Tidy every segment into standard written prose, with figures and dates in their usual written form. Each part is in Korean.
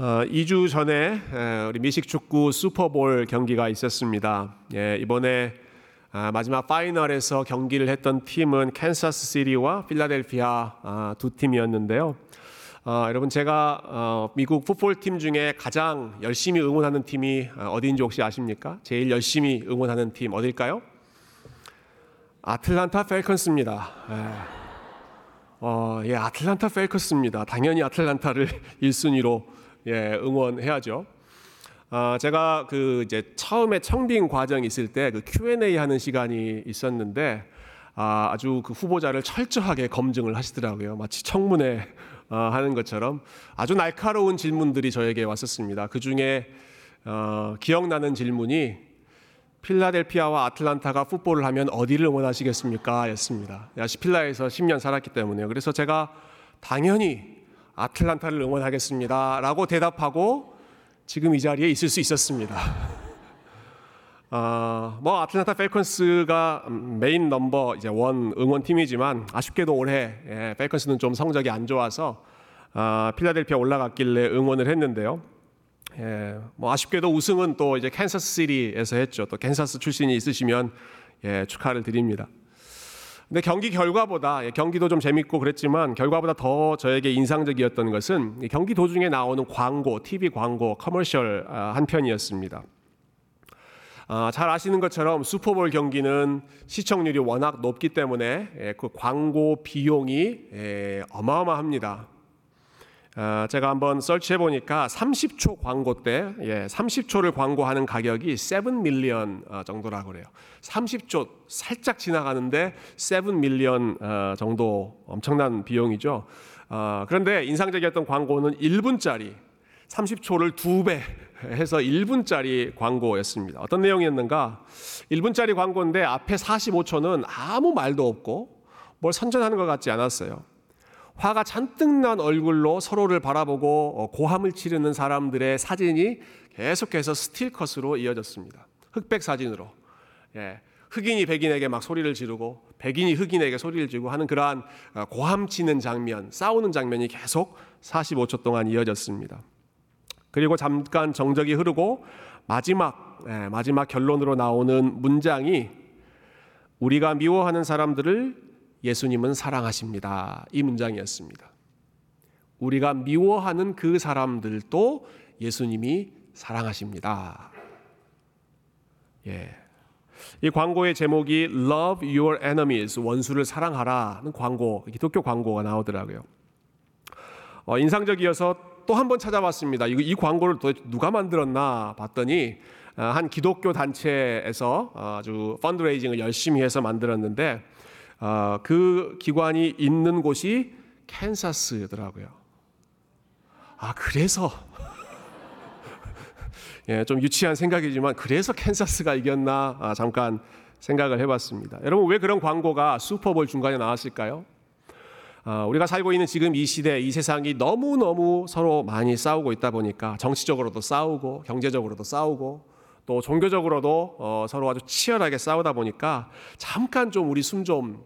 2주 전에 우리 미식축구 슈퍼볼 경기가 있었습니다. 이번에 마지막 파이널에서 경기를 했던 팀은 캔자스시티와 필라델피아 두 팀이었는데요. 여러분, 제가 미국 풋볼팀 중에 가장 열심히 응원하는 팀이 어디인지 혹시 아십니까? 제일 열심히 응원하는 팀 어딜까요? 아틀란타 펠컨스입니다. 아틀란타 펠컨스입니다. 당연히 아틀란타를 1순위로 응원해야죠. 제가 처음에 청빙 과정 있을 때 Q&A 하는 시간이 있었는데 아주 후보자를 철저하게 검증을 하시더라고요. 마치 청문회 하는 것처럼 아주 날카로운 질문들이 저에게 왔었습니다. 그 중에 기억나는 질문이 필라델피아와 아틀란타가 풋볼을 하면 어디를 응원하시겠습니까? 였습니다. 필라에서 10년 살았기 때문에요. 그래서 제가 당연히 아틀란타를 응원하겠습니다 라고 대답하고 지금 이 자리에 있을 수 있었습니다. 아틀란타 펠컨스가 메인 넘버 원 응원팀이지만 아쉽게도 올해 펠컨스는 좀 성적이 안 좋아서 필라델피아 올라갔길래 응원을 했는데요. 아쉽게도 우승은 또 캔자스시티에서 했죠. 또 캔자스 출신이 있으시면 축하를 드립니다. 근데 경기 결과보다 경기도 좀 재밌고 그랬지만 결과보다 더 저에게 인상적이었던 것은 경기 도중에 나오는 광고, TV 광고, 커머셜 한 편이었습니다. 잘 아시는 것처럼 슈퍼볼 경기는 시청률이 워낙 높기 때문에 그 광고 비용이 어마어마합니다. 제가 한번 서치해보니까 30초 광고 때 30초를 광고하는 가격이 7밀리언 정도라고 그래요. 30초 살짝 지나가는데 7밀리언 정도 엄청난 비용이죠. 그런데 인상적이었던 광고는 1분짜리 30초를 2배 해서 1분짜리 광고였습니다. 어떤 내용이었는가? 1분짜리 광고인데 앞에 45초는 아무 말도 없고 뭘 선전하는 것 같지 않았어요. 화가 잔뜩 난 얼굴로 서로를 바라보고 고함을 치르는 사람들의 사진이 계속해서 스틸컷으로 이어졌습니다. 흑백 사진으로. 흑인이 백인에게 막 소리를 지르고 백인이 흑인에게 소리를 지르고 하는 그러한 고함치는 장면, 싸우는 장면이 계속 45초 동안 이어졌습니다. 그리고 잠깐 정적이 흐르고 마지막 결론으로 나오는 문장이 우리가 미워하는 사람들을 예수님은 사랑하십니다. 이 문장이었습니다. 우리가 미워하는 그 사람들도 예수님이 사랑하십니다. 이 광고의 제목이 Love Your Enemies, 원수를 사랑하라는 광고, 기독교 광고가 나오더라고요. 인상적이어서 또 한 번 찾아봤습니다. 이 광고를 도대체 누가 만들었나 봤더니 한 기독교 단체에서 아주 펀드레이징을 열심히 해서 만들었는데 그 기관이 있는 곳이 캔자스더라고요. 그래서 좀 유치한 생각이지만 그래서 캔자스가 이겼나 잠깐 생각을 해봤습니다. 여러분, 왜 그런 광고가 슈퍼볼 중간에 나왔을까요? 우리가 살고 있는 지금 이 시대, 이 세상이 너무너무 서로 많이 싸우고 있다 보니까 정치적으로도 싸우고 경제적으로도 싸우고 또 종교적으로도 서로 아주 치열하게 싸우다 보니까 잠깐 좀 우리 숨 좀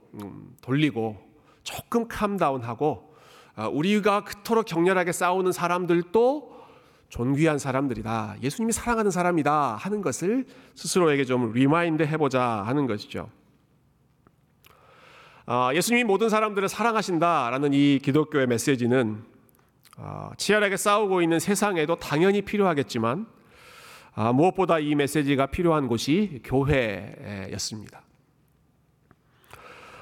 돌리고 조금 캄다운하고 우리가 그토록 격렬하게 싸우는 사람들도 존귀한 사람들이다, 예수님이 사랑하는 사람이다 하는 것을 스스로에게 좀 리마인드 해보자 하는 것이죠. 예수님이 모든 사람들을 사랑하신다라는 이 기독교의 메시지는 치열하게 싸우고 있는 세상에도 당연히 필요하겠지만 무엇보다 이 메시지가 필요한 곳이 교회였습니다.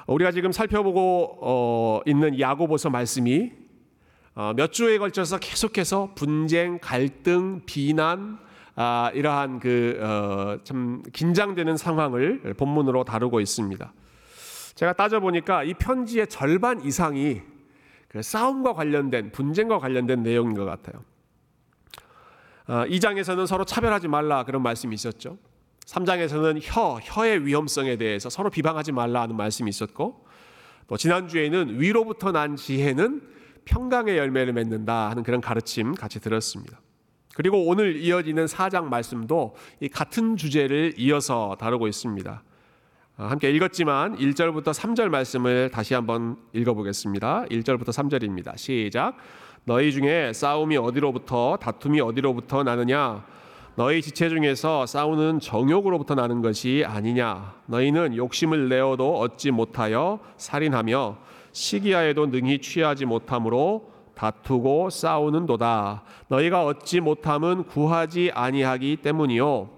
우리가 지금 살펴보고 있는 야고보서 말씀이 몇 주에 걸쳐서 계속해서 분쟁, 갈등, 비난 이러한 참 긴장되는 상황을 본문으로 다루고 있습니다. 제가 따져보니까 이 편지의 절반 이상이 싸움과 관련된, 분쟁과 관련된 내용인 것 같아요. 2장에서는 서로 차별하지 말라 그런 말씀이 있었죠. 3장에서는 혀의 위험성에 대해서 서로 비방하지 말라 하는 말씀이 있었고, 또 지난주에는 위로부터 난 지혜는 평강의 열매를 맺는다 하는 그런 가르침 같이 들었습니다. 그리고 오늘 이어지는 4장 말씀도 이 같은 주제를 이어서 다루고 있습니다. 함께 읽었지만 1절부터 3절 말씀을 다시 한번 읽어보겠습니다. 1절부터 3절입니다. 시작. 너희 중에 싸움이 어디로부터 다툼이 어디로부터 나느냐? 너희 지체 중에서 싸우는 정욕으로부터 나는 것이 아니냐? 너희는 욕심을 내어도 얻지 못하여 살인하며 시기하여도 능히 취하지 못함으로 다투고 싸우는도다. 너희가 얻지 못함은 구하지 아니하기 때문이요,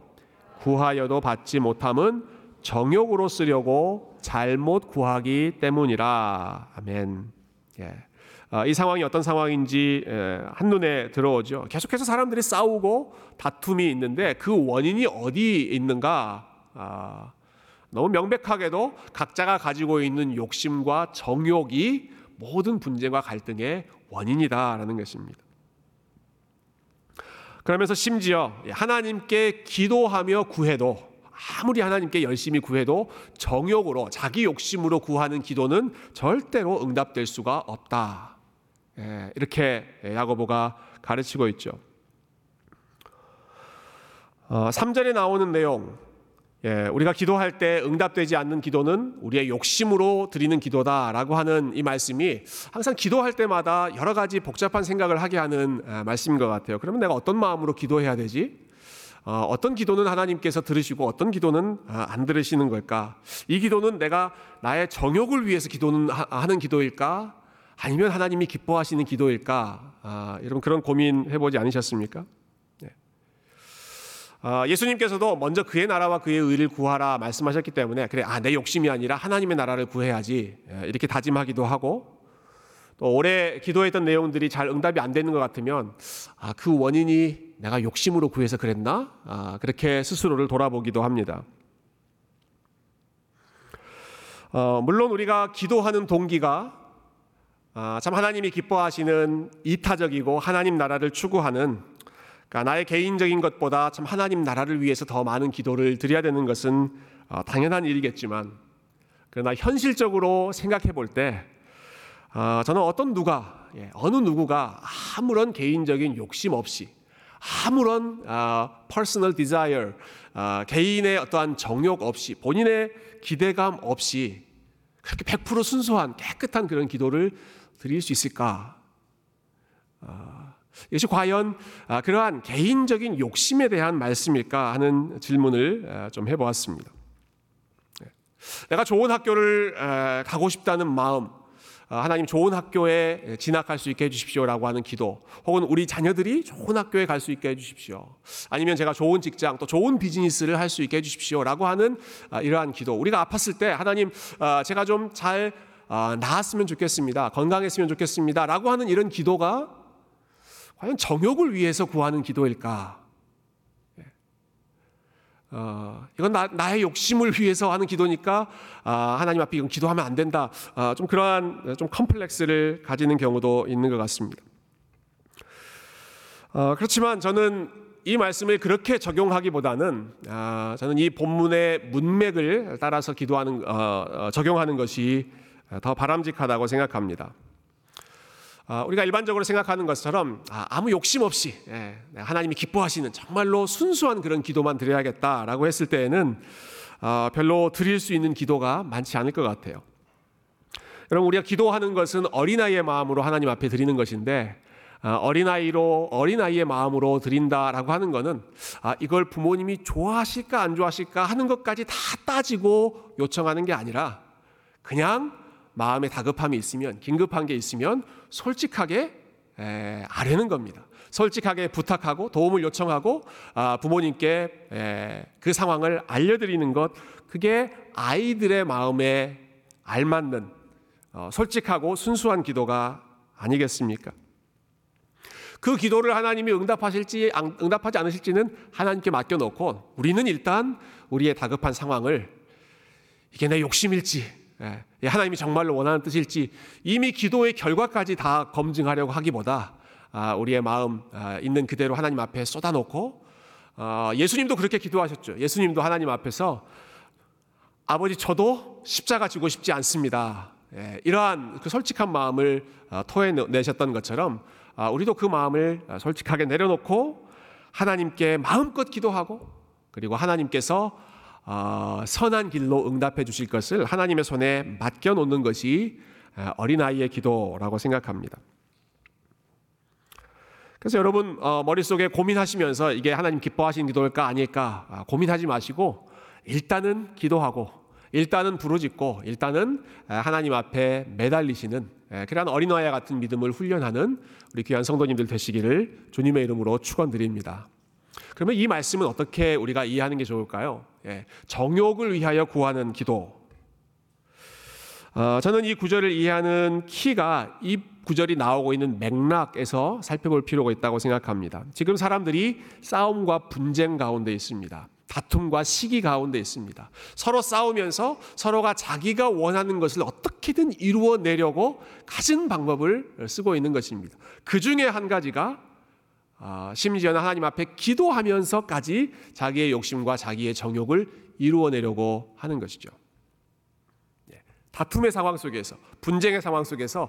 구하여도 받지 못함은 정욕으로 쓰려고 잘못 구하기 때문이라. 아멘. 예. 이 상황이 어떤 상황인지 한눈에 들어오죠. 계속해서 사람들이 싸우고 다툼이 있는데 그 원인이 어디 있는가? 너무 명백하게도 각자가 가지고 있는 욕심과 정욕이 모든 분쟁과 갈등의 원인이다라는 것입니다. 그러면서 심지어 하나님께 기도하며 구해도, 아무리 하나님께 열심히 구해도 정욕으로 자기 욕심으로 구하는 기도는 절대로 응답될 수가 없다. 이렇게 야고보가 가르치고 있죠. 3절에 나오는 내용, 우리가 기도할 때 응답되지 않는 기도는 우리의 욕심으로 드리는 기도다라고 하는 이 말씀이 항상 기도할 때마다 여러 가지 복잡한 생각을 하게 하는 말씀인 것 같아요. 그러면 내가 어떤 마음으로 기도해야 되지? 어떤 기도는 하나님께서 들으시고 어떤 기도는 안 들으시는 걸까? 이 기도는 내가 나의 정욕을 위해서 하는 기도일까? 아니면 하나님이 기뻐하시는 기도일까? 여러분 그런 고민 해보지 않으셨습니까? 예수님께서도 먼저 그의 나라와 그의 의를 구하라 말씀하셨기 때문에 그래, 내 욕심이 아니라 하나님의 나라를 구해야지, 이렇게 다짐하기도 하고, 또 오래 기도했던 내용들이 잘 응답이 안 되는 것 같으면 그 원인이 내가 욕심으로 구해서 그랬나? 그렇게 스스로를 돌아보기도 합니다. 물론 우리가 기도하는 동기가 참 하나님이 기뻐하시는 이타적이고 하나님 나라를 추구하는, 그러니까 나의 개인적인 것보다 참 하나님 나라를 위해서 더 많은 기도를 드려야 되는 것은 당연한 일이겠지만, 그러나 현실적으로 생각해 볼 때 저는 어느 누구가 아무런 개인적인 욕심 없이, 아무런 personal desire, 개인의 어떠한 정욕 없이, 본인의 기대감 없이 그렇게 100% 순수한 깨끗한 그런 기도를 드릴 수 있을까? 이것이 과연 그러한 개인적인 욕심에 대한 말씀일까 하는 질문을 좀 해보았습니다. 내가 좋은 학교를 가고 싶다는 마음, 하나님 좋은 학교에 진학할 수 있게 해주십시오라고 하는 기도, 혹은 우리 자녀들이 좋은 학교에 갈 수 있게 해주십시오, 아니면 제가 좋은 직장 또 좋은 비즈니스를 할 수 있게 해주십시오라고 하는 이러한 기도, 우리가 아팠을 때 하나님 제가 좀 잘 나았으면 좋겠습니다, 건강했으면 좋겠습니다 라고 하는 이런 기도가 과연 정욕을 위해서 구하는 기도일까? 이건 나의 욕심을 위해서 하는 기도니까 하나님 앞에 이건 기도하면 안 된다, 좀 그러한 좀 컴플렉스를 가지는 경우도 있는 것 같습니다. 그렇지만 저는 이 말씀을 그렇게 적용하기보다는 저는 이 본문의 문맥을 따라서 적용하는 것이 더 바람직하다고 생각합니다. 우리가 일반적으로 생각하는 것처럼 아무 욕심 없이 하나님이 기뻐하시는 정말로 순수한 그런 기도만 드려야겠다라고 했을 때에는 별로 드릴 수 있는 기도가 많지 않을 것 같아요. 여러분, 우리가 기도하는 것은 어린아이의 마음으로 하나님 앞에 드리는 것인데, 어린아이의 마음으로 드린다라고 하는 것은 이걸 부모님이 좋아하실까 안 좋아하실까 하는 것까지 다 따지고 요청하는 게 아니라 그냥 마음에 다급함이 있으면, 긴급한 게 있으면 솔직하게 아뢰는 겁니다. 솔직하게 부탁하고 도움을 요청하고 부모님께 그 상황을 알려드리는 것, 그게 아이들의 마음에 알맞는 솔직하고 순수한 기도가 아니겠습니까? 그 기도를 하나님이 응답하실지 응답하지 않으실지는 하나님께 맡겨놓고, 우리는 일단 우리의 다급한 상황을, 이게 내 욕심일지 하나님이 정말로 원하는 뜻일지 이미 기도의 결과까지 다 검증하려고 하기보다 우리의 마음 있는 그대로 하나님 앞에 쏟아놓고, 예수님도 그렇게 기도하셨죠. 예수님도 하나님 앞에서 아버지 저도 십자가 지고 싶지 않습니다, 이러한 그 솔직한 마음을 토해내셨던 것처럼 우리도 그 마음을 솔직하게 내려놓고 하나님께 마음껏 기도하고, 그리고 하나님께서 선한 길로 응답해 주실 것을 하나님의 손에 맡겨놓는 것이 어린아이의 기도라고 생각합니다. 그래서 여러분 머릿속에 고민하시면서 이게 하나님 기뻐하시는 기도일까 아닐까 고민하지 마시고 일단은 기도하고 일단은 부르짖고 일단은 하나님 앞에 매달리시는 그런 어린아이와 같은 믿음을 훈련하는 우리 귀한 성도님들 되시기를 주님의 이름으로 축원드립니다. 그러면 이 말씀은 어떻게 우리가 이해하는 게 좋을까요? 정욕을 위하여 구하는 기도. 저는 이 구절을 이해하는 키가 이 구절이 나오고 있는 맥락에서 살펴볼 필요가 있다고 생각합니다. 지금 사람들이 싸움과 분쟁 가운데 있습니다. 다툼과 시기 가운데 있습니다. 서로 싸우면서 서로가 자기가 원하는 것을 어떻게든 이루어내려고 가진 방법을 쓰고 있는 것입니다. 그 중에 한 가지가 심지어는 하나님 앞에 기도하면서까지 자기의 욕심과 자기의 정욕을 이루어내려고 하는 것이죠. 다툼의 상황 속에서, 분쟁의 상황 속에서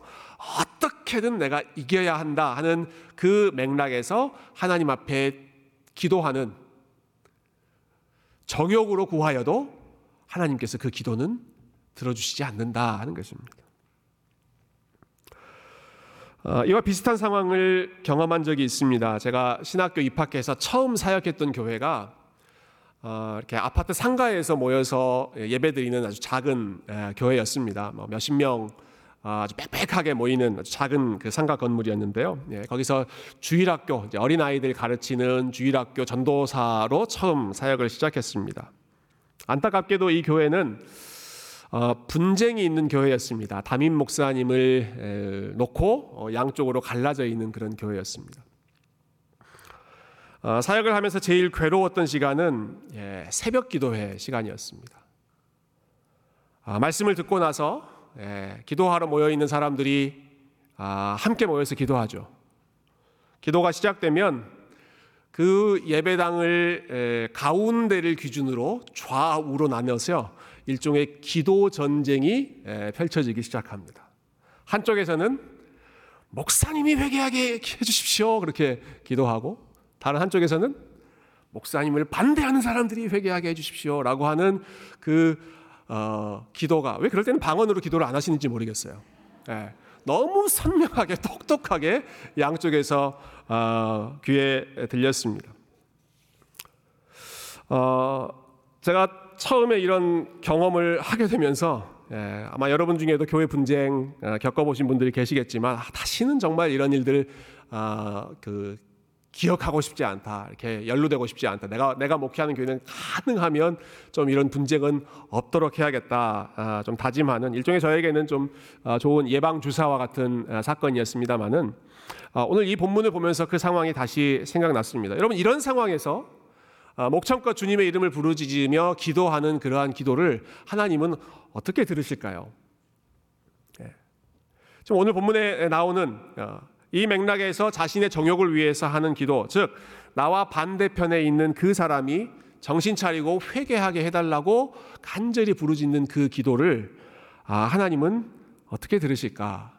어떻게든 내가 이겨야 한다 하는 그 맥락에서 하나님 앞에 기도하는, 정욕으로 구하여도 하나님께서 그 기도는 들어주시지 않는다 하는 것입니다. 이와 비슷한 상황을 경험한 적이 있습니다. 제가 신학교 입학해서 처음 사역했던 교회가 이렇게 아파트 상가에서 모여서 예배드리는 아주 작은 교회였습니다. 몇십 명 아주 빽빽하게 모이는 아주 작은 그 상가 건물이었는데요. 거기서 주일학교, 이제 어린아이들 가르치는 주일학교 전도사로 처음 사역을 시작했습니다. 안타깝게도 이 교회는 분쟁이 있는 교회였습니다. 담임 목사님을 놓고 양쪽으로 갈라져 있는 그런 교회였습니다. 사역을 하면서 제일 괴로웠던 시간은 새벽 기도회 시간이었습니다. 말씀을 듣고 나서 기도하러 모여있는 사람들이 함께 모여서 기도하죠. 기도가 시작되면 그 예배당을 가운데를 기준으로 좌우로 나눠서 일종의 기도 전쟁이 펼쳐지기 시작합니다. 한쪽에서는 목사님이 회개하게 해주십시오 그렇게 기도하고, 다른 한쪽에서는 목사님을 반대하는 사람들이 회개하게 해주십시오 라고 하는 그 기도가, 왜 그럴 때는 방언으로 기도를 안 하시는지 모르겠어요. 너무 선명하게 똑똑하게 양쪽에서 귀에 들렸습니다. 제가 처음에 이런 경험을 하게 되면서 아마 여러분 중에도 교회 분쟁 겪어보신 분들이 계시겠지만 다시는 정말 이런 일들 기억하고 싶지 않다, 이렇게 연루되고 싶지 않다, 내가 목회하는 교회는 가능하면 좀 이런 분쟁은 없도록 해야겠다 좀 다짐하는, 일종의 저에게는 좀 좋은 예방주사와 같은 사건이었습니다만은 오늘 이 본문을 보면서 그 상황이 다시 생각났습니다. 여러분, 이런 상황에서 목청껏 주님의 이름을 부르짖으며 기도하는 그러한 기도를 하나님은 어떻게 들으실까요? 지금 오늘 본문에 나오는 이 맥락에서 자신의 정욕을 위해서 하는 기도, 즉 나와 반대편에 있는 그 사람이 정신 차리고 회개하게 해달라고 간절히 부르짖는 그 기도를 하나님은 어떻게 들으실까?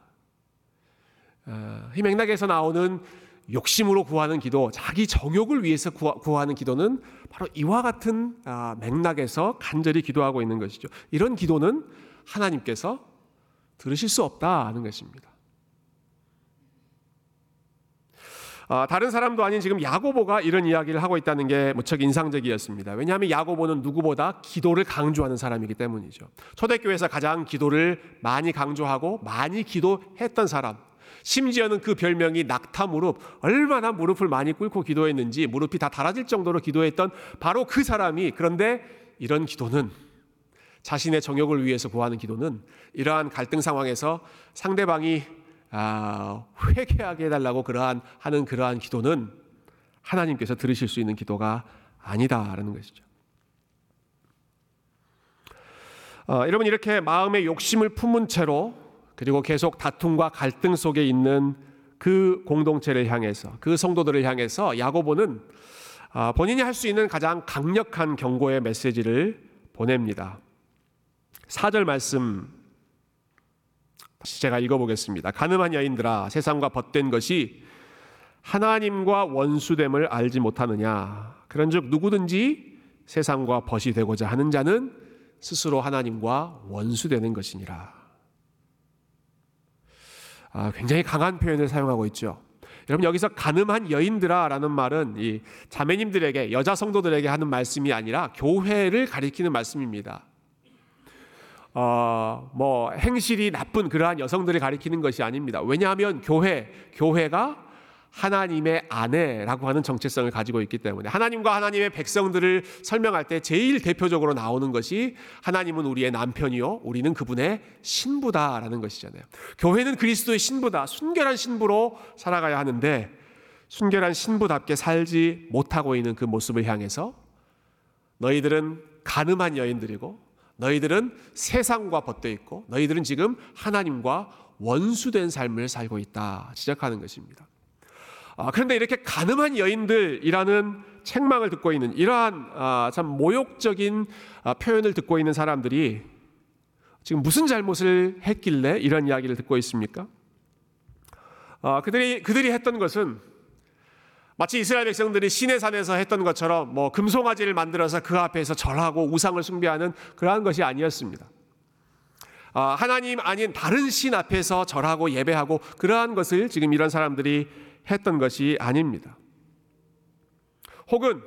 이 맥락에서 나오는 욕심으로 구하는 기도, 자기 정욕을 위해서 구하는 기도는 바로 이와 같은 맥락에서 간절히 기도하고 있는 것이죠. 이런 기도는 하나님께서 들으실 수 없다 하는 것입니다. 다른 사람도 아닌 지금 야고보가 이런 이야기를 하고 있다는 게 무척 인상적이었습니다. 왜냐하면 야고보는 누구보다 기도를 강조하는 사람이기 때문이죠. 초대교회에서 가장 기도를 많이 강조하고 많이 기도했던 사람, 심지어는 그 별명이 낙타 무릎, 얼마나 무릎을 많이 꿇고 기도했는지 무릎이 다 닳아질 정도로 기도했던 바로 그 사람이, 그런데 이런 기도는, 자신의 정욕을 위해서 구하는 기도는 이러한 갈등 상황에서 상대방이 회개하게 해달라고 하는 그러한 기도는 하나님께서 들으실 수 있는 기도가 아니다라는 것이죠. 여러분, 이렇게 마음의 욕심을 품은 채로 그리고 계속 다툼과 갈등 속에 있는 그 공동체를 향해서, 그 성도들을 향해서 야고보는 본인이 할 수 있는 가장 강력한 경고의 메시지를 보냅니다. 4절 말씀 다시 제가 읽어보겠습니다. 가늠한 여인들아, 세상과 벗된 것이 하나님과 원수됨을 알지 못하느냐. 그런즉 누구든지 세상과 벗이 되고자 하는 자는 스스로 하나님과 원수되는 것이니라. 굉장히 강한 표현을 사용하고 있죠. 여러분 여기서 간음한 여인들아 라는 말은 이 자매님들에게, 여자 성도들에게 하는 말씀이 아니라 교회를 가리키는 말씀입니다. 행실이 나쁜 그러한 여성들을 가리키는 것이 아닙니다. 왜냐하면 교회가 하나님의 아내라고 하는 정체성을 가지고 있기 때문에, 하나님과 하나님의 백성들을 설명할 때 제일 대표적으로 나오는 것이 하나님은 우리의 남편이요 우리는 그분의 신부다라는 것이잖아요. 교회는 그리스도의 신부다, 순결한 신부로 살아가야 하는데 순결한 신부답게 살지 못하고 있는 그 모습을 향해서 너희들은 간음한 여인들이고 너희들은 세상과 벗대 있고 너희들은 지금 하나님과 원수된 삶을 살고 있다 지적하는 것입니다. 그런데 이렇게 간음한 여인들이라는 책망을 듣고 있는, 이러한 참 모욕적인 표현을 듣고 있는 사람들이 지금 무슨 잘못을 했길래 이런 이야기를 듣고 있습니까? 그들이 했던 것은 마치 이스라엘 백성들이 시내산에서 했던 것처럼 금송아지를 만들어서 그 앞에서 절하고 우상을 숭배하는 그러한 것이 아니었습니다. 하나님 아닌 다른 신 앞에서 절하고 예배하고 그러한 것을 지금 이런 사람들이 했던 것이 아닙니다. 혹은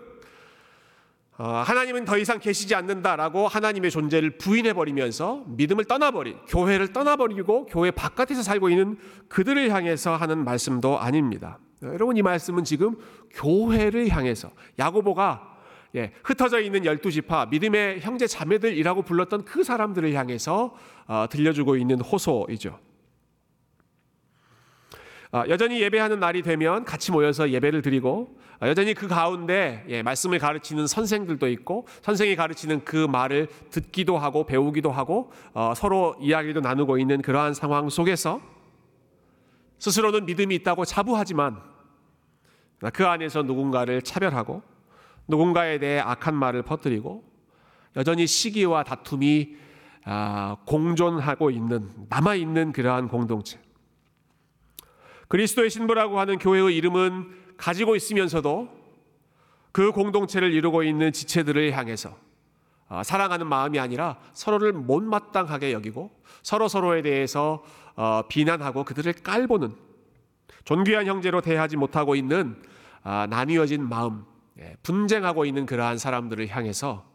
하나님은 더 이상 계시지 않는다라고 하나님의 존재를 부인해버리면서 믿음을 떠나버린, 교회를 떠나버리고 교회 바깥에서 살고 있는 그들을 향해서 하는 말씀도 아닙니다. 여러분 이 말씀은 지금 교회를 향해서, 야고보가 흩어져 있는 12지파 믿음의 형제 자매들이라고 불렀던 그 사람들을 향해서 들려주고 있는 호소이죠. 여전히 예배하는 날이 되면 같이 모여서 예배를 드리고, 여전히 그 가운데 말씀을 가르치는 선생들도 있고 선생이 가르치는 그 말을 듣기도 하고 배우기도 하고 서로 이야기도 나누고 있는 그러한 상황 속에서 스스로는 믿음이 있다고 자부하지만 그 안에서 누군가를 차별하고 누군가에 대해 악한 말을 퍼뜨리고 여전히 시기와 다툼이 공존하고 있는, 남아있는 그러한 공동체. 그리스도의 신부라고 하는 교회의 이름은 가지고 있으면서도 그 공동체를 이루고 있는 지체들을 향해서 사랑하는 마음이 아니라 서로를 못마땅하게 여기고 서로에 대해서 비난하고 그들을 깔보는, 존귀한 형제로 대하지 못하고 있는 나뉘어진 마음, 분쟁하고 있는 그러한 사람들을 향해서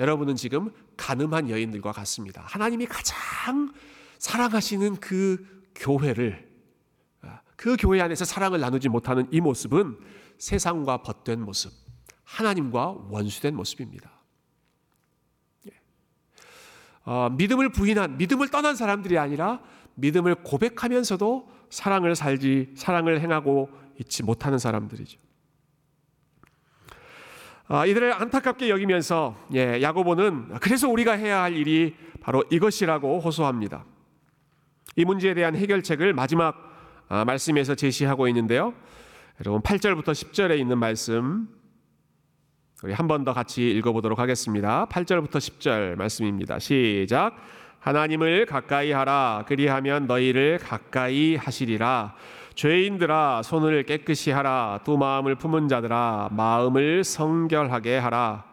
여러분은 지금 간음한 여인들과 같습니다. 하나님이 가장 사랑하시는 그 교회를, 그 교회 안에서 사랑을 나누지 못하는 이 모습은 세상과 벗된 모습, 하나님과 원수된 모습입니다. 믿음을 부인한, 믿음을 떠난 사람들이 아니라 믿음을 고백하면서도 사랑을 행하고 있지 못하는 사람들이죠. 이들을 안타깝게 여기면서 야고보는 그래서 우리가 해야 할 일이 바로 이것이라고 호소합니다. 이 문제에 대한 해결책을 마지막 말씀에서 제시하고 있는데요, 여러분 8절부터 10절에 있는 말씀 우리 한 번 더 같이 읽어보도록 하겠습니다. 8절부터 10절 말씀입니다. 시작. 하나님을 가까이 하라, 그리하면 너희를 가까이 하시리라. 죄인들아 손을 깨끗이 하라, 두 마음을 품은 자들아 마음을 성결하게 하라.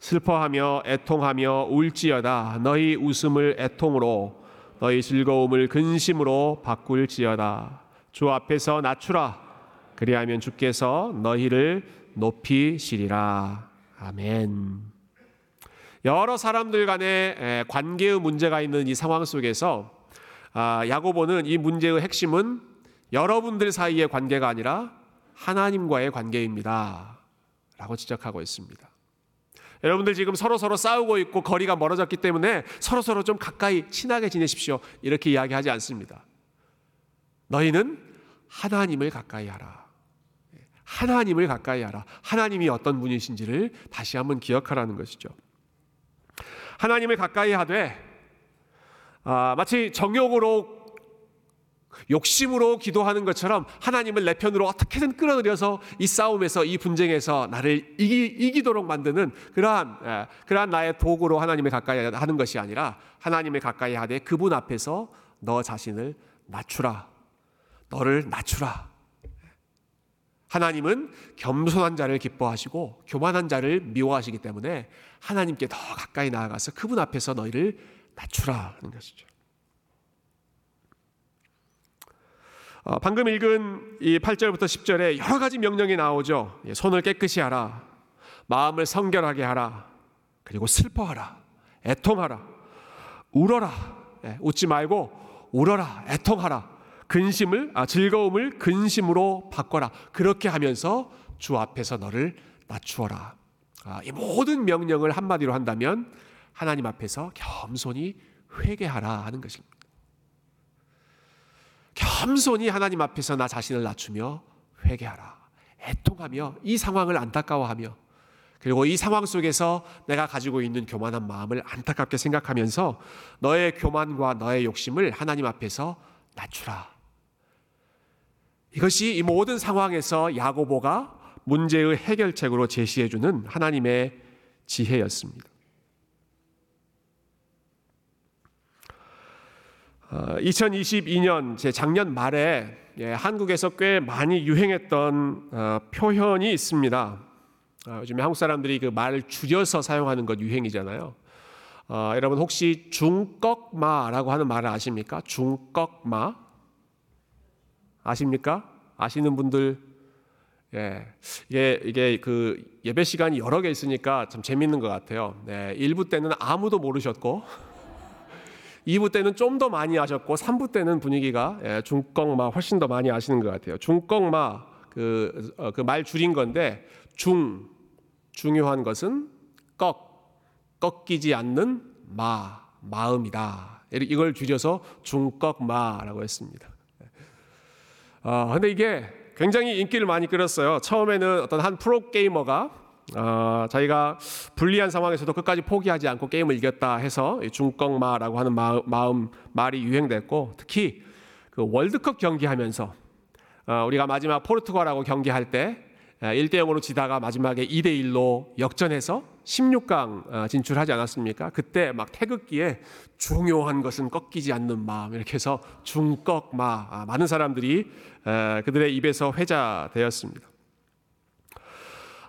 슬퍼하며 애통하며 울지어다, 너희 웃음을 애통으로 너희 즐거움을 근심으로 바꿀지어다. 주 앞에서 낮추라, 그리하면 주께서 너희를 높이시리라. 아멘. 여러 사람들 간의 관계의 문제가 있는 이 상황 속에서 야고보는 이 문제의 핵심은 여러분들 사이의 관계가 아니라 하나님과의 관계입니다 라고 지적하고 있습니다. 여러분들 지금 서로 싸우고 있고 거리가 멀어졌기 때문에 서로 좀 가까이 친하게 지내십시오 이렇게 이야기하지 않습니다. 너희는 하나님을 가까이 하라. 하나님을 가까이 하라. 하나님이 어떤 분이신지를 다시 한번 기억하라는 것이죠. 하나님을 가까이 하되 마치 정욕으로, 욕심으로 기도하는 것처럼 하나님을 내 편으로 어떻게든 끌어들여서 이 싸움에서, 이 분쟁에서 나를 이기도록 만드는 그러한 나의 도구로 하나님을 가까이 하는 것이 아니라 하나님을 가까이 하되 그분 앞에서 너 자신을 낮추라. 너를 낮추라. 하나님은 겸손한 자를 기뻐하시고 교만한 자를 미워하시기 때문에 하나님께 더 가까이 나아가서 그분 앞에서 너희를 낮추라 하는 것이죠. 방금 읽은 이 8절부터 10절에 여러 가지 명령이 나오죠. 손을 깨끗이 하라, 마음을 성결하게 하라, 그리고 슬퍼하라, 애통하라, 울어라, 웃지 말고 울어라, 애통하라, 즐거움을 근심으로 바꿔라, 그렇게 하면서 주 앞에서 너를 낮추어라. 이 모든 명령을 한마디로 한다면 하나님 앞에서 겸손히 회개하라 하는 것입니다. 겸손히 하나님 앞에서 나 자신을 낮추며 회개하라, 애통하며 이 상황을 안타까워하며, 그리고 이 상황 속에서 내가 가지고 있는 교만한 마음을 안타깝게 생각하면서 너의 교만과 너의 욕심을 하나님 앞에서 낮추라. 이것이 이 모든 상황에서 야고보가 문제의 해결책으로 제시해주는 하나님의 지혜였습니다. 어, 2022년 작년 말에 한국에서 꽤 많이 유행했던 표현이 있습니다. 요즘에 한국 사람들이 그 말을 줄여서 사용하는 것 유행이잖아요. 여러분 혹시 중꺽마라고 하는 말을 아십니까? 중꺽마 아십니까? 아시는 분들? 이게 그 예배 시간이 여러 개 있으니까 참 재밌는 것 같아요. 1부 때는 아무도 모르셨고 2부 때는 좀 더 많이 아셨고 3부 때는 분위기가 중꺽마 훨씬 더 많이 아시는 것 같아요. 중꺽마 그 말 줄인 건데, 중요한 것은 꺾이지 않는 마음이다. 이걸 줄여서 중꺽마라고 했습니다. 근데 이게 굉장히 인기를 많이 끌었어요. 처음에는 어떤 한 프로게이머가 자기가 불리한 상황에서도 끝까지 포기하지 않고 게임을 이겼다 해서 중꺽마라고 하는 말이 유행됐고, 특히 그 월드컵 경기하면서 우리가 마지막 포르투갈하고 경기할 때 1-0으로 지다가 마지막에 2-1로 역전해서 16강 진출하지 않았습니까? 그때 막 태극기에 중요한 것은 꺾이지 않는 마음, 이렇게 해서 중꺽마, 많은 사람들이 그들의 입에서 회자되었습니다.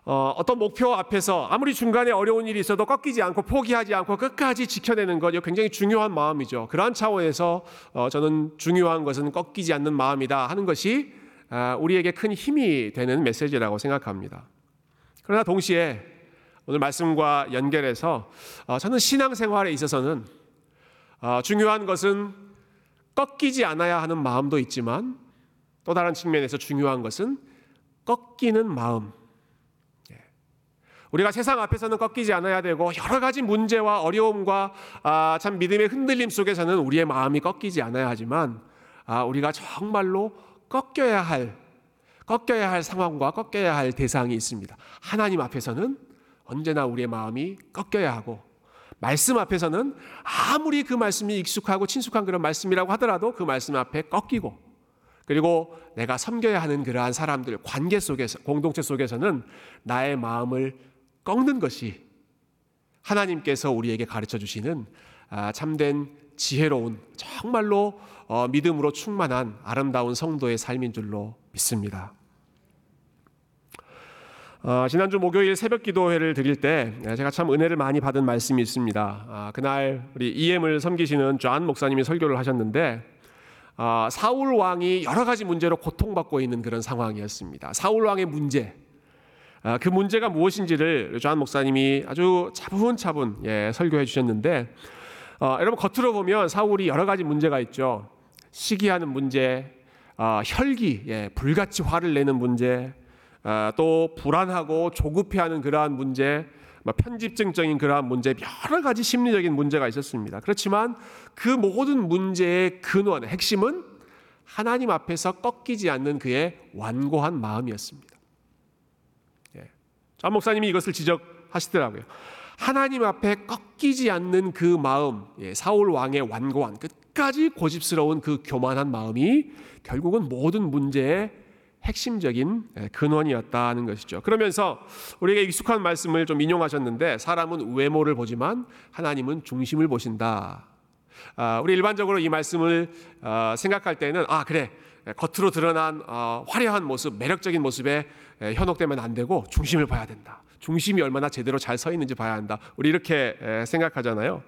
어떤 목표 앞에서 아무리 중간에 어려운 일이 있어도 꺾이지 않고 포기하지 않고 끝까지 지켜내는 것, 굉장히 중요한 마음이죠. 그러한 차원에서 저는 중요한 것은 꺾이지 않는 마음이다 하는 것이 우리에게 큰 힘이 되는 메시지라고 생각합니다. 그러나 동시에 오늘 말씀과 연결해서 저는 신앙생활에 있어서는 중요한 것은 꺾이지 않아야 하는 마음도 있지만, 또 다른 측면에서 중요한 것은 꺾이는 마음, 우리가 세상 앞에서는 꺾이지 않아야 되고 여러 가지 문제와 어려움과 참 믿음의 흔들림 속에서는 우리의 마음이 꺾이지 않아야 하지만, 우리가 정말로 꺾여야 할 상황과 꺾여야 할 대상이 있습니다. 하나님 앞에서는 언제나 우리의 마음이 꺾여야 하고, 말씀 앞에서는 아무리 그 말씀이 익숙하고 친숙한 그런 말씀이라고 하더라도 그 말씀 앞에 꺾이고, 그리고 내가 섬겨야 하는 그러한 사람들, 관계 속에서, 공동체 속에서는 나의 마음을 꺾는 것이 하나님께서 우리에게 가르쳐 주시는 참된 지혜로운, 정말로 믿음으로 충만한 아름다운 성도의 삶인 줄로 믿습니다. 지난주 목요일 새벽 기도회를 드릴 때 제가 참 은혜를 많이 받은 말씀이 있습니다. 그날 우리 EM을 섬기시는 존 목사님이 설교를 하셨는데, 사울 왕이 여러 가지 문제로 고통받고 있는 그런 상황이었습니다. 사울 왕의 문제, 그 문제가 무엇인지를 존 목사님이 아주 차분차분 설교해 주셨는데, 여러분 겉으로 보면 사울이 여러 가지 문제가 있죠. 시기하는 문제, 혈기, 불같이 화를 내는 문제, 또 불안하고 조급해하는 그러한 문제, 편집증적인 그러한 문제, 여러 가지 심리적인 문제가 있었습니다. 그렇지만 그 모든 문제의 근원, 핵심은 하나님 앞에서 꺾이지 않는 그의 완고한 마음이었습니다. 안 목사님이 이것을 지적하시더라고요. 하나님 앞에 꺾이지 않는 그 마음, 사울 왕의 완고한, 끝까지 고집스러운 그 교만한 마음이 결국은 모든 문제의 핵심적인 근원이었다는 것이죠. 그러면서 우리에게 익숙한 말씀을 좀 인용하셨는데, 사람은 외모를 보지만 하나님은 중심을 보신다. 우리 일반적으로 이 말씀을 생각할 때는 그래, 겉으로 드러난 화려한 모습, 매력적인 모습에 현혹되면 안 되고 중심을 봐야 된다, 중심이 얼마나 제대로 잘 서 있는지 봐야 한다, 우리 이렇게 생각하잖아요.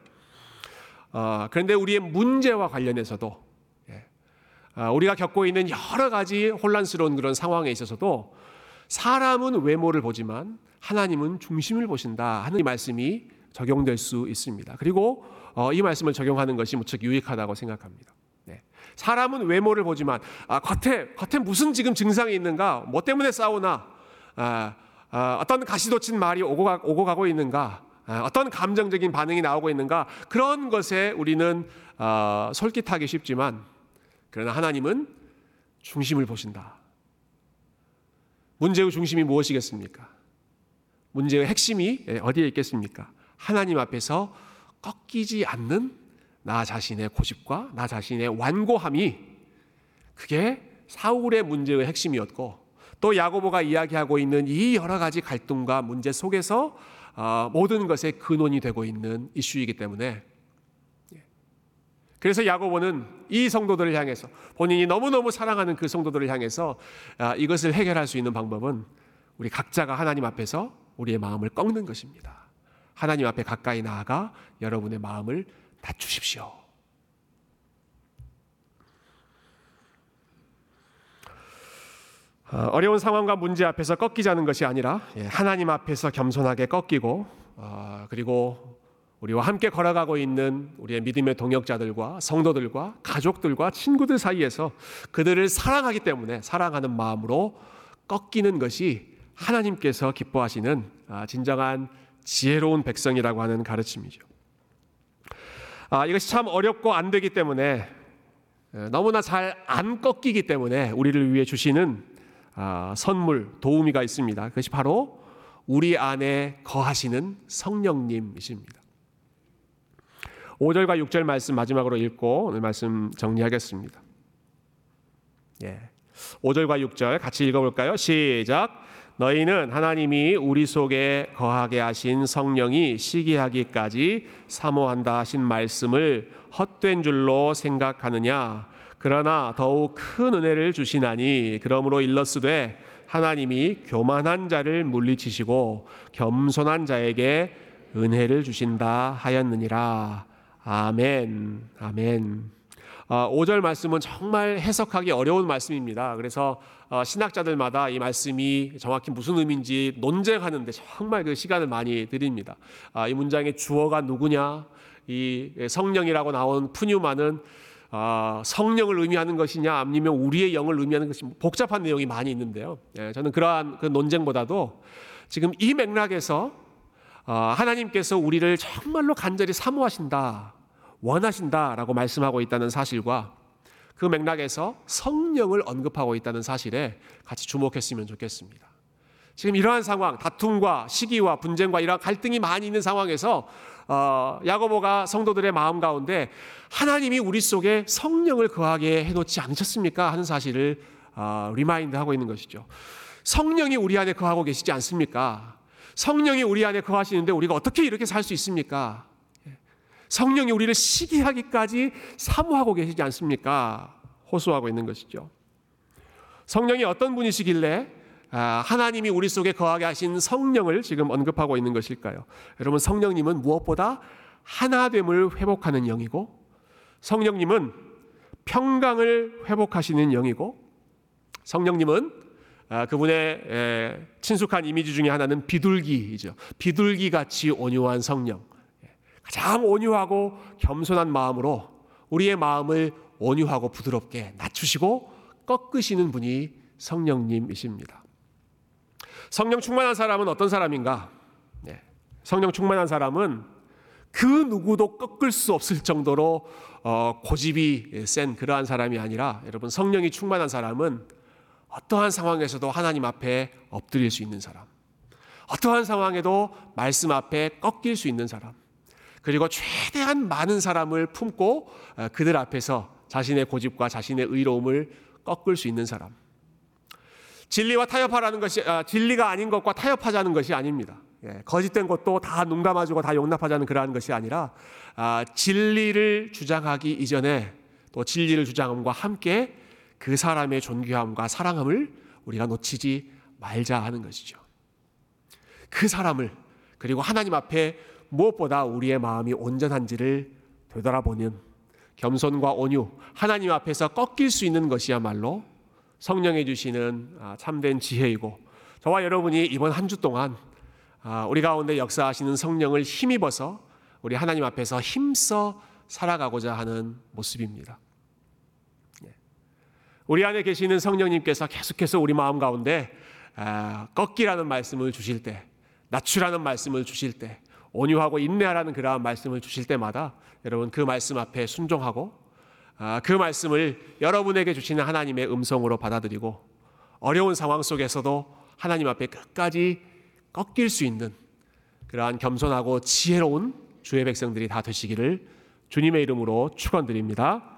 그런데 우리의 문제와 관련해서도 우리가 겪고 있는 여러 가지 혼란스러운 그런 상황에 있어서도 사람은 외모를 보지만 하나님은 중심을 보신다 하는 이 말씀이 적용될 수 있습니다. 그리고 이 말씀을 적용하는 것이 무척 유익하다고 생각합니다. 사람은 외모를 보지만 겉에 무슨 지금 증상이 있는가, 뭐 때문에 싸우나, 어떤 가시돋친 말이 오고 가고 있는가, 어떤 감정적인 반응이 나오고 있는가, 그런 것에 우리는 솔깃하기 쉽지만, 그러나 하나님은 중심을 보신다. 문제의 중심이 무엇이겠습니까? 문제의 핵심이 어디에 있겠습니까? 하나님 앞에서 꺾이지 않는 나 자신의 고집과 나 자신의 완고함이, 그게 사울의 문제의 핵심이었고, 또 야고보가 이야기하고 있는 이 여러 가지 갈등과 문제 속에서 모든 것의 근원이 되고 있는 이슈이기 때문에, 그래서 야고보는 이 성도들을 향해서, 본인이 너무너무 사랑하는 그 성도들을 향해서 이것을 해결할 수 있는 방법은 우리 각자가 하나님 앞에서 우리의 마음을 꺾는 것입니다. 하나님 앞에 가까이 나아가 여러분의 마음을 낮추십시오. 어려운 상황과 문제 앞에서 꺾이자는 것이 아니라 하나님 앞에서 겸손하게 꺾이고, 그리고 우리와 함께 걸어가고 있는 우리의 믿음의 동역자들과 성도들과 가족들과 친구들 사이에서 그들을 사랑하기 때문에 사랑하는 마음으로 꺾이는 것이 하나님께서 기뻐하시는 진정한 지혜로운 백성이라고 하는 가르침이죠. 이것이 참 어렵고 안 되기 때문에, 너무나 잘 안 꺾이기 때문에 우리를 위해 주시는 선물, 도우미가 있습니다. 그것이 바로 우리 안에 거하시는 성령님이십니다. 5절과 6절 말씀 마지막으로 읽고 오늘 말씀 정리하겠습니다. 5절과 6절 같이 읽어볼까요? 시작! 너희는 하나님이 우리 속에 거하게 하신 성령이 시기하기까지 사모한다 하신 말씀을 헛된 줄로 생각하느냐? 그러나 더욱 큰 은혜를 주시나니, 그러므로 일렀으되 하나님이 교만한 자를 물리치시고 겸손한 자에게 은혜를 주신다 하였느니라. 아멘. 아멘. 5절 말씀은 정말 해석하기 어려운 말씀입니다. 그래서 신학자들마다 이 말씀이 정확히 무슨 의미인지 논쟁하는데 정말 그 시간을 많이 드립니다. 이 문장의 주어가 누구냐, 이 성령이라고 나온 푸뉴마는 성령을 의미하는 것이냐, 아니면 우리의 영을 의미하는 것이냐, 복잡한 내용이 많이 있는데요. 저는 그러한 그 논쟁보다도 지금 이 맥락에서 하나님께서 우리를 정말로 간절히 사모하신다, 원하신다라고 말씀하고 있다는 사실과, 그 맥락에서 성령을 언급하고 있다는 사실에 같이 주목했으면 좋겠습니다. 지금 이러한 상황, 다툼과 시기와 분쟁과 이러한 갈등이 많이 있는 상황에서 야고보가 성도들의 마음 가운데 하나님이 우리 속에 성령을 거하게 해놓지 않으셨습니까? 하는 사실을 리마인드하고 있는 것이죠. 성령이 우리 안에 거하고 계시지 않습니까? 성령이 우리 안에 거하시는데 우리가 어떻게 이렇게 살 수 있습니까? 성령이 우리를 시기하기까지 사모하고 계시지 않습니까? 호소하고 있는 것이죠. 성령이 어떤 분이시길래 하나님이 우리 속에 거하게 하신 성령을 지금 언급하고 있는 것일까요? 여러분, 성령님은 무엇보다 하나됨을 회복하는 영이고, 성령님은 평강을 회복하시는 영이고, 성령님은 그분의 친숙한 이미지 중에 하나는 비둘기이죠. 비둘기같이 온유한 성령, 가장 온유하고 겸손한 마음으로 우리의 마음을 온유하고 부드럽게 낮추시고 꺾으시는 분이 성령님이십니다. 성령 충만한 사람은 어떤 사람인가? 성령 충만한 사람은 그 누구도 꺾을 수 없을 정도로 고집이 센 그러한 사람이 아니라, 여러분, 성령이 충만한 사람은 어떠한 상황에서도 하나님 앞에 엎드릴 수 있는 사람, 어떠한 상황에도 말씀 앞에 꺾일 수 있는 사람, 그리고 최대한 많은 사람을 품고 그들 앞에서 자신의 고집과 자신의 의로움을 꺾을 수 있는 사람. 진리와 타협하라는 것이, 진리가 아닌 것과 타협하자는 것이 아닙니다. 거짓된 것도 다 눈감아주고 다 용납하자는 그러한 것이 아니라, 진리를 주장하기 이전에 또 진리를 주장함과 함께 그 사람의 존귀함과 사랑함을 우리가 놓치지 말자 하는 것이죠. 그 사람을, 그리고 하나님 앞에 무엇보다 우리의 마음이 온전한지를 되돌아보는 겸손과 온유, 하나님 앞에서 꺾일 수 있는 것이야말로 성령이 주시는 참된 지혜이고, 저와 여러분이 이번 한 주 동안 우리 가운데 역사하시는 성령을 힘입어서 우리 하나님 앞에서 힘써 살아가고자 하는 모습입니다. 우리 안에 계시는 성령님께서 계속해서 우리 마음 가운데 꺾이라는 말씀을 주실 때, 낮추라는 말씀을 주실 때, 온유하고 인내하라는 그러한 말씀을 주실 때마다 여러분 그 말씀 앞에 순종하고 그 말씀을 여러분에게 주시는 하나님의 음성으로 받아들이고, 어려운 상황 속에서도 하나님 앞에 끝까지 꺾일 수 있는 그러한 겸손하고 지혜로운 주의 백성들이 다 되시기를 주님의 이름으로 축원드립니다.